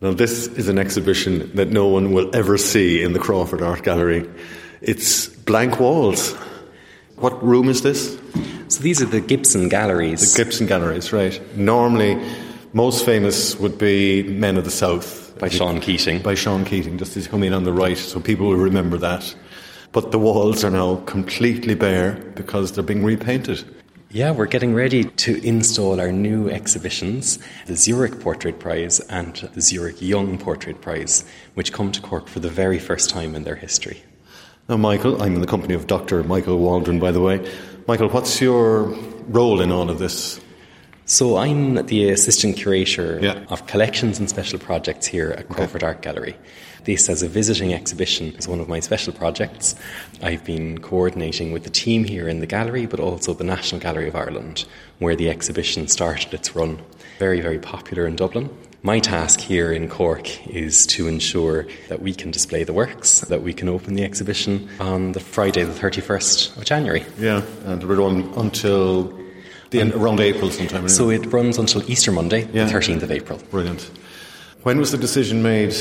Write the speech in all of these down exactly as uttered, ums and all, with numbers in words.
Now, this is an exhibition that no one will ever see in the Crawford Art Gallery. It's blank walls. What room is this? So these are the Gibson Galleries. The Gibson Galleries, right. Normally, most famous would be Men of the South. By Sean Keating. By Sean Keating, just as you come in on the right, so people will remember that. But the walls are now completely bare because they're being repainted. Yeah, we're getting ready to install our new exhibitions, the Zurich Portrait Prize and the Zurich Young Portrait Prize, which come to Cork for the very first time in their history. Now, Michael, I'm in the company of Doctor Michael Waldron, by the way. Michael, what's your role in all of this? So I'm the assistant curator yeah. of collections and special projects here at Crawford okay. Art Gallery. This, as a visiting exhibition, is one of my special projects. I've been coordinating with the team here in the gallery, but also the National Gallery of Ireland, where the exhibition started its run. Very, very popular in Dublin. My task here in Cork is to ensure that we can display the works, that we can open the exhibition on the Friday the thirty-first of January. Yeah, and we're on until... In, around April sometime. Anyway. So it runs until Easter Monday, yeah. the thirteenth of April. Brilliant. When was the decision made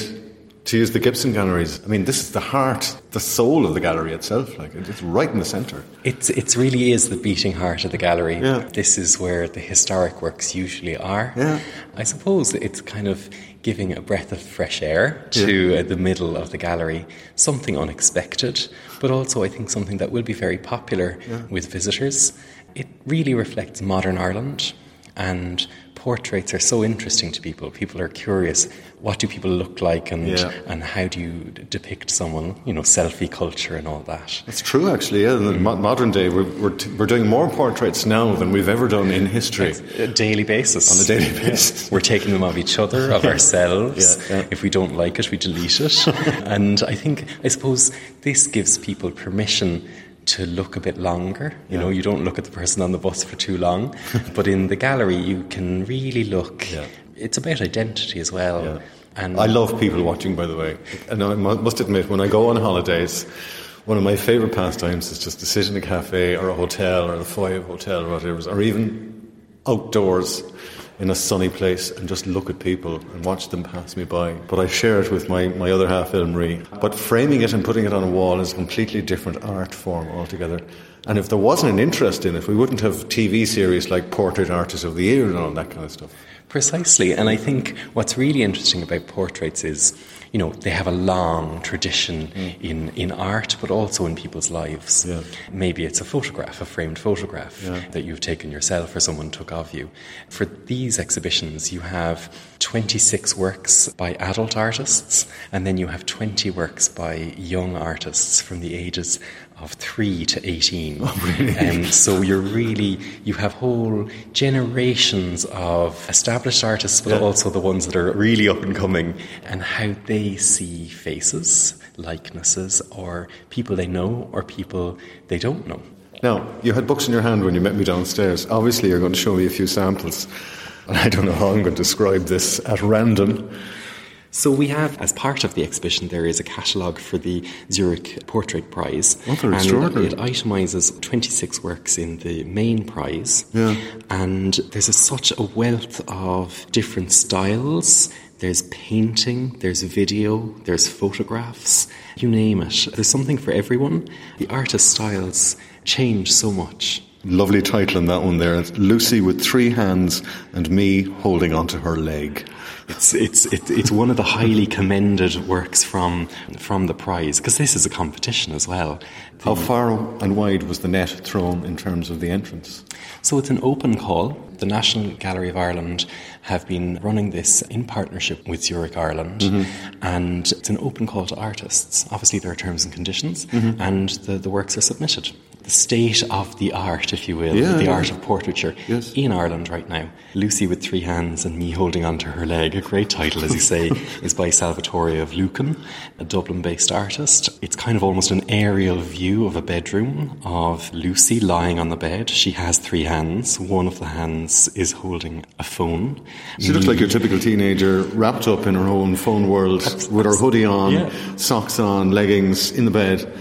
to use the Gibson Galleries? I mean, this is the heart, the soul of the gallery itself. Like, it's right in the centre. It's it really is the beating heart of the gallery. Yeah. This is where the historic works usually are. Yeah. I suppose it's kind of giving a breath of fresh air to yeah. the middle of the gallery. Something unexpected, but also I think something that will be very popular yeah. with visitors. It really reflects modern Ireland, and portraits are so interesting to people. People are curious, what do people look like, and yeah. and how do you d- depict someone, you know, selfie culture and all that. That's true, actually, yeah. In the mm. modern day, we're, we're, t- we're doing more portraits now than we've ever done in history. It's a daily basis. On a daily basis. We're taking them of each other, of ourselves. Yeah, yeah. If we don't like it, we delete it. And I think, I suppose, this gives people permission to look a bit longer. You yeah. know, you don't look at the person on the bus for too long. But in the gallery, you can really look. Yeah. It's about identity as well. Yeah. And I love people watching, by the way. And I must admit, when I go on holidays, one of my favourite pastimes is just to sit in a cafe or a hotel or the foyer of a hotel or whatever, or even outdoors in a sunny place and just look at people and watch them pass me by. But I share it with my, my other half, Elmarie. But framing it and putting it on a wall is a completely different art form altogether. And if there wasn't an interest in it, we wouldn't have T V series like Portrait Artists of the Year and all that kind of stuff. Precisely. And I think what's really interesting about portraits is, you know, they have a long tradition mm. in, in art, but also in people's lives. Yeah. Maybe it's a photograph, a framed photograph yeah. that you've taken yourself or someone took of you. For these exhibitions, you have twenty-six works by adult artists, and then you have twenty works by young artists from the ages of three to eighteen. Oh, really? Um, so you're really, you have whole generations of established artists, but yeah. also the ones that are really up and coming, and how they see faces, likenesses, or people they know or people they don't know. Now, you had books in your hand when you met me downstairs. Obviously, you're going to show me a few samples. And I don't know how I'm going to describe this at random. So we have, as part of the exhibition, there is a catalogue for the Zurich Portrait Prize. Oh, they're extraordinary. It itemises twenty-six works in the main prize. Yeah. And there's a, such a wealth of different styles. There's painting, there's video, there's photographs, you name it. There's something for everyone. The artist styles change so much. Lovely title in that one there. It's Lucy with three hands and me holding onto her leg. It's it's it, it's one of the highly commended works from from the prize, because this is a competition as well. The, How far and wide was the net thrown in terms of the entrance? So it's an open call. The National Gallery of Ireland have been running this in partnership with Zurich Ireland, mm-hmm. and it's an open call to artists. Obviously there are terms and conditions, mm-hmm. and the, the works are submitted. The state of the art, if you will, yeah, the yeah. art of portraiture yes. in Ireland right now. Lucy with Three Hands and Me Holding Onto Her Leg, a great title, as you say, is by Salvatore of Lucan, a Dublin-based artist. It's kind of almost an aerial view of a bedroom of Lucy lying on the bed. She has three hands. One of the hands is holding a phone. She Me. looks like your typical teenager, wrapped up in her own phone world, that's, with her hoodie on, yeah. socks on, leggings, in the bed.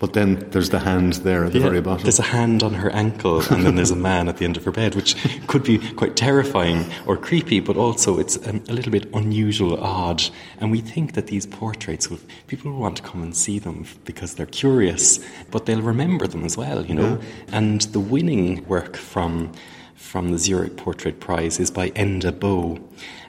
But then there's the hand there at the yeah, very bottom. There's a hand on her ankle, and then there's a man at the end of her bed, which could be quite terrifying or creepy, but also it's um, a little bit unusual, odd. And we think that these portraits, will, people will want to come and see them because they're curious, but they'll remember them as well, you know. Yeah. And the winning work from... from the Zurich Portrait Prize is by Enda Bowe.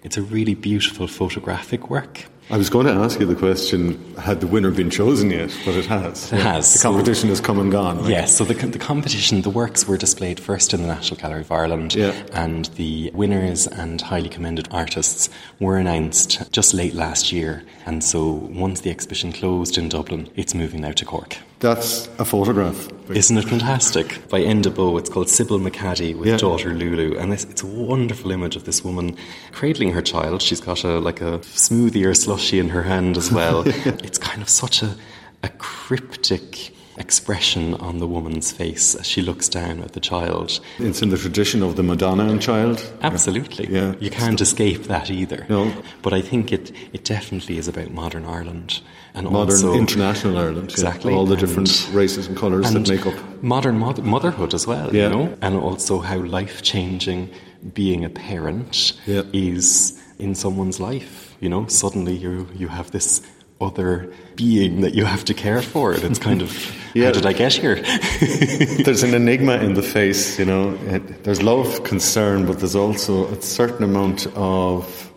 It's a really beautiful photographic work. I was going to ask you the question, had the winner been chosen yet? But it has. It yeah. has. The competition so, has come and gone. Right? Yes, yeah, so the, the competition, the works were displayed first in the National Gallery of Ireland, yeah. and the winners and highly commended artists were announced just late last year. And so once the exhibition closed in Dublin, it's moving now to Cork. That's a photograph. Isn't it fantastic? By Enda Bowe, it's called Sybil McCaddy with yeah. daughter Lulu. And it's, it's a wonderful image of this woman cradling her child. She's got a like a smoothie or slushy in her hand as well. yeah. It's kind of such a, a cryptic expression on the woman's face as she looks down at the child. It's in the tradition of the Madonna and Child. Absolutely. Yeah. You can't escape that either. No. But I think it, it definitely is about modern Ireland. And modern also, international Ireland. Exactly. Yeah. All the and, different races and colours and that make up. Modern mod- motherhood as well, yeah. you know. And also how life-changing being a parent yeah. is in someone's life. You know, suddenly you you have this other being that you have to care for. And it's kind of, yeah. how did I get here? There's an enigma in the face, you know. It, there's love, concern, but there's also a certain amount of,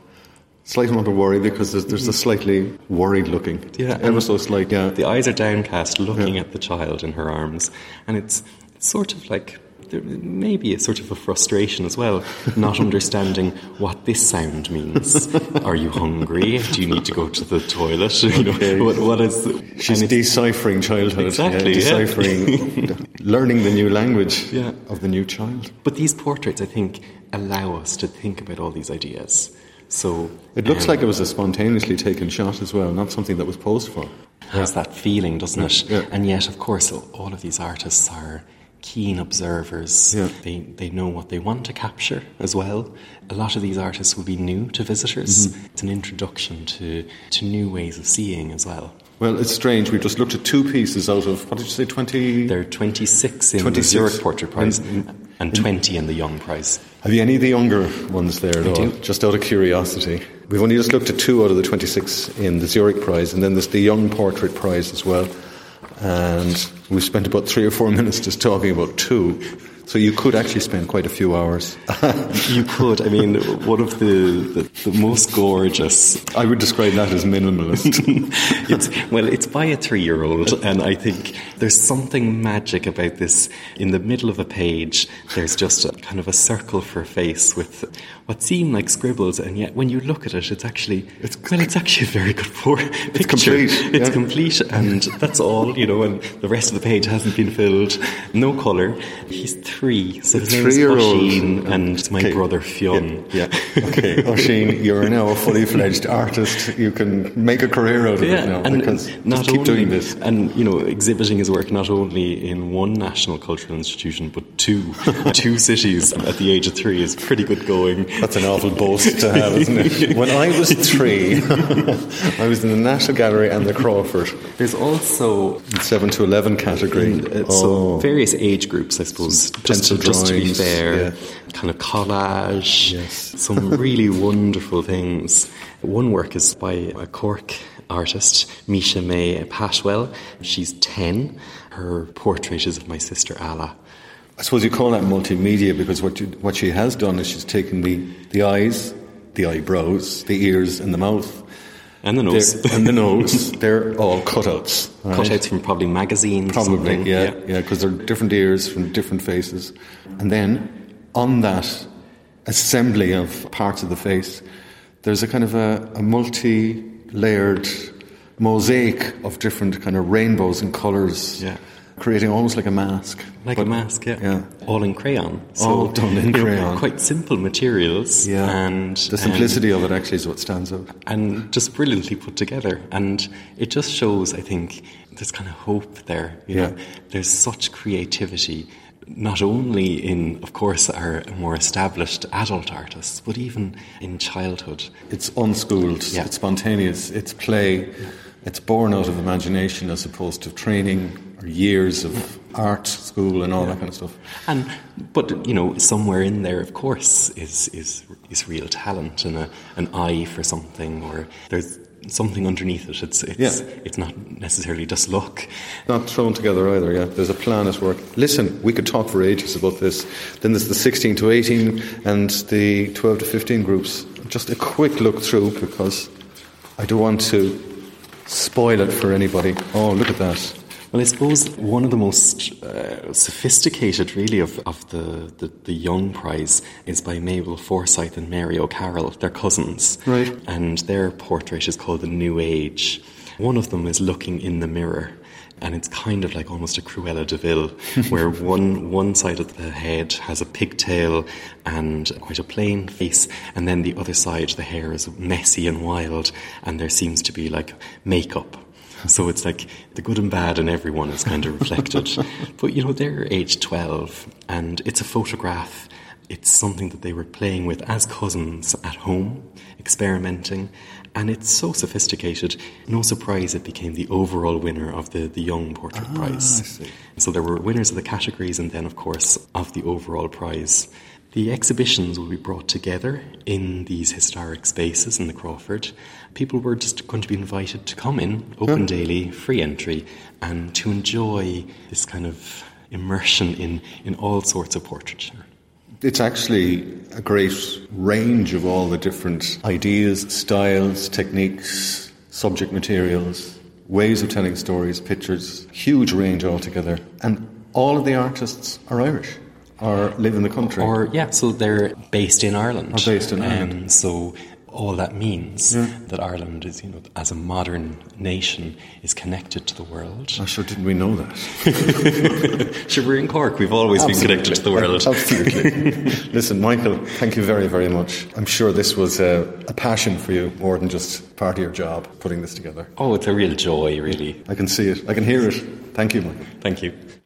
slight amount of worry, because there's, there's a slightly worried looking. Yeah. Ever so slight, yeah. The eyes are downcast, looking yeah. at the child in her arms. And it's, it's sort of like, there may be a sort of a frustration as well, not understanding what this sound means. Are you hungry? Do you need to go to the toilet? You know, okay. what, what is? She's deciphering childhood. Exactly. Yeah, deciphering, yeah. learning the new language yeah. of the new child. But these portraits, I think, allow us to think about all these ideas. So it looks um, like it was a spontaneously taken shot as well, not something that was posed for. Has yeah. that feeling, doesn't it? Yeah. And yet, of course, all of these artists are keen observers. Yeah. They they know what they want to capture as well. A lot of these artists will be new to visitors. Mm-hmm. It's an introduction to, to new ways of seeing as well. Well, it's strange. We've just looked at two pieces out of, what did you say, twenty? There are twenty-six in twenty-six. The Zurich Portrait Prize in, in, and twenty in the Young Prize. Have you any of the younger ones there at I all? Do. Just out of curiosity. We've only just looked at two out of the twenty-six in the Zurich Prize, and then there's the Young Portrait Prize as well. And we spent about three or four minutes just talking about two. So you could actually spend quite a few hours. You could. I mean, one of the, the, the most gorgeous... I would describe that as minimalist. it's, well, it's by a three-year-old, and I think there's something magic about this. In the middle of a page, there's just a, kind of a circle for a face with what seem like scribbles, and yet when you look at it, it's actually... It's, well, it's actually a very good picture. It's complete. It's yeah. complete, and that's all, you know, and the rest of the page hasn't been filled. No colour. He's three, so his name's Oisin, and it's my okay. brother Fionn. Yeah, yeah. okay, Oisin, you're now a fully fledged artist. You can make a career out of yeah, it now. And because not just keep only, doing this, and you know, exhibiting his work not only in one national cultural institution but two, two cities at the age of three is pretty good going. That's an awful boast to have, isn't it? When I was three, I was in the National Gallery and the Crawford. There's also seven to eleven category, in, uh, oh. so various age groups, I suppose. Just to, just to be fair, yeah. kind of collage, yes. some really wonderful things. One work is by a Cork artist, Misha May Paswell. She's ten. Her portrait is of my sister Alla. I suppose you call that multimedia, because what you, what she has done is she's taken the, the eyes, the eyebrows, the ears and the mouth. And the nose. They're, and the nose. They're all cutouts. Right? Cutouts from probably magazines. Probably, or yeah. Yeah, because yeah, they're different ears from different faces. And then on that assembly of parts of the face, there's a kind of a, a multi-layered mosaic of different kind of rainbows and colours. Yeah. Creating almost like a mask. Like but, a mask, yeah. yeah. All in crayon. So all done in crayon. Quite simple materials. Yeah. And the simplicity um, of it actually is what stands out. And just brilliantly put together. And it just shows, I think, there's kind of hope there. You yeah. know? There's such creativity, not only in, of course, our more established adult artists, but even in childhood. It's unschooled, yeah. it's spontaneous, it's play. Yeah. It's born out of imagination as opposed to training or years of art school and all yeah. that kind of stuff. And but you know, somewhere in there, of course, is is is real talent and a, an eye for something, or there's something underneath it. It's it's yeah. it's not necessarily just luck. Not thrown together either. Yeah, there's a plan at work. Listen, we could talk for ages about this. Then there's the sixteen to eighteen and the twelve to fifteen groups. Just a quick look through, because I don't want to spoil it for anybody. Oh, look at that. Well, I suppose one of the most uh, sophisticated, really, of, of the, the, the Young Prize is by Mabel Forsyth and Mary O'Carroll. They're cousins. Right. And their portrait is called The New Age. One of them is looking in the mirror. And it's kind of like almost a Cruella de Vil, where one one side of the head has a pigtail and quite a plain face, and then the other side, the hair is messy and wild, and there seems to be like makeup. So it's like the good and bad in everyone is kind of reflected. But, you know, they're age twelve, and it's a photograph. It's something that they were playing with as cousins at home, experimenting. And it's so sophisticated. No surprise it became the overall winner of the, the Young Portrait ah, Prize. I see. So there were winners of the categories and then, of course, of the overall prize. The exhibitions will be brought together in these historic spaces in the Crawford. People were just going to be invited to come in, open yeah. daily, free entry, and to enjoy this kind of immersion in, in all sorts of portraiture. It's actually a great range of all the different ideas, styles, techniques, subject materials, ways of telling stories, pictures, huge range altogether. And all of the artists are Irish or live in the country. Or, yeah, so they're based in Ireland. Are based in Ireland. Um, so all that means yeah. that Ireland is, you know, as a modern nation, is connected to the world. Oh, sure, didn't we know that? Sure, we're in Cork. We've always Absolutely. been connected to the world. Absolutely. Listen, Michael, thank you very, very much. I'm sure this was a, a passion for you, more than just part of your job, putting this together. Oh, it's a real joy, really. I can see it. I can hear it. Thank you, Michael. Thank you.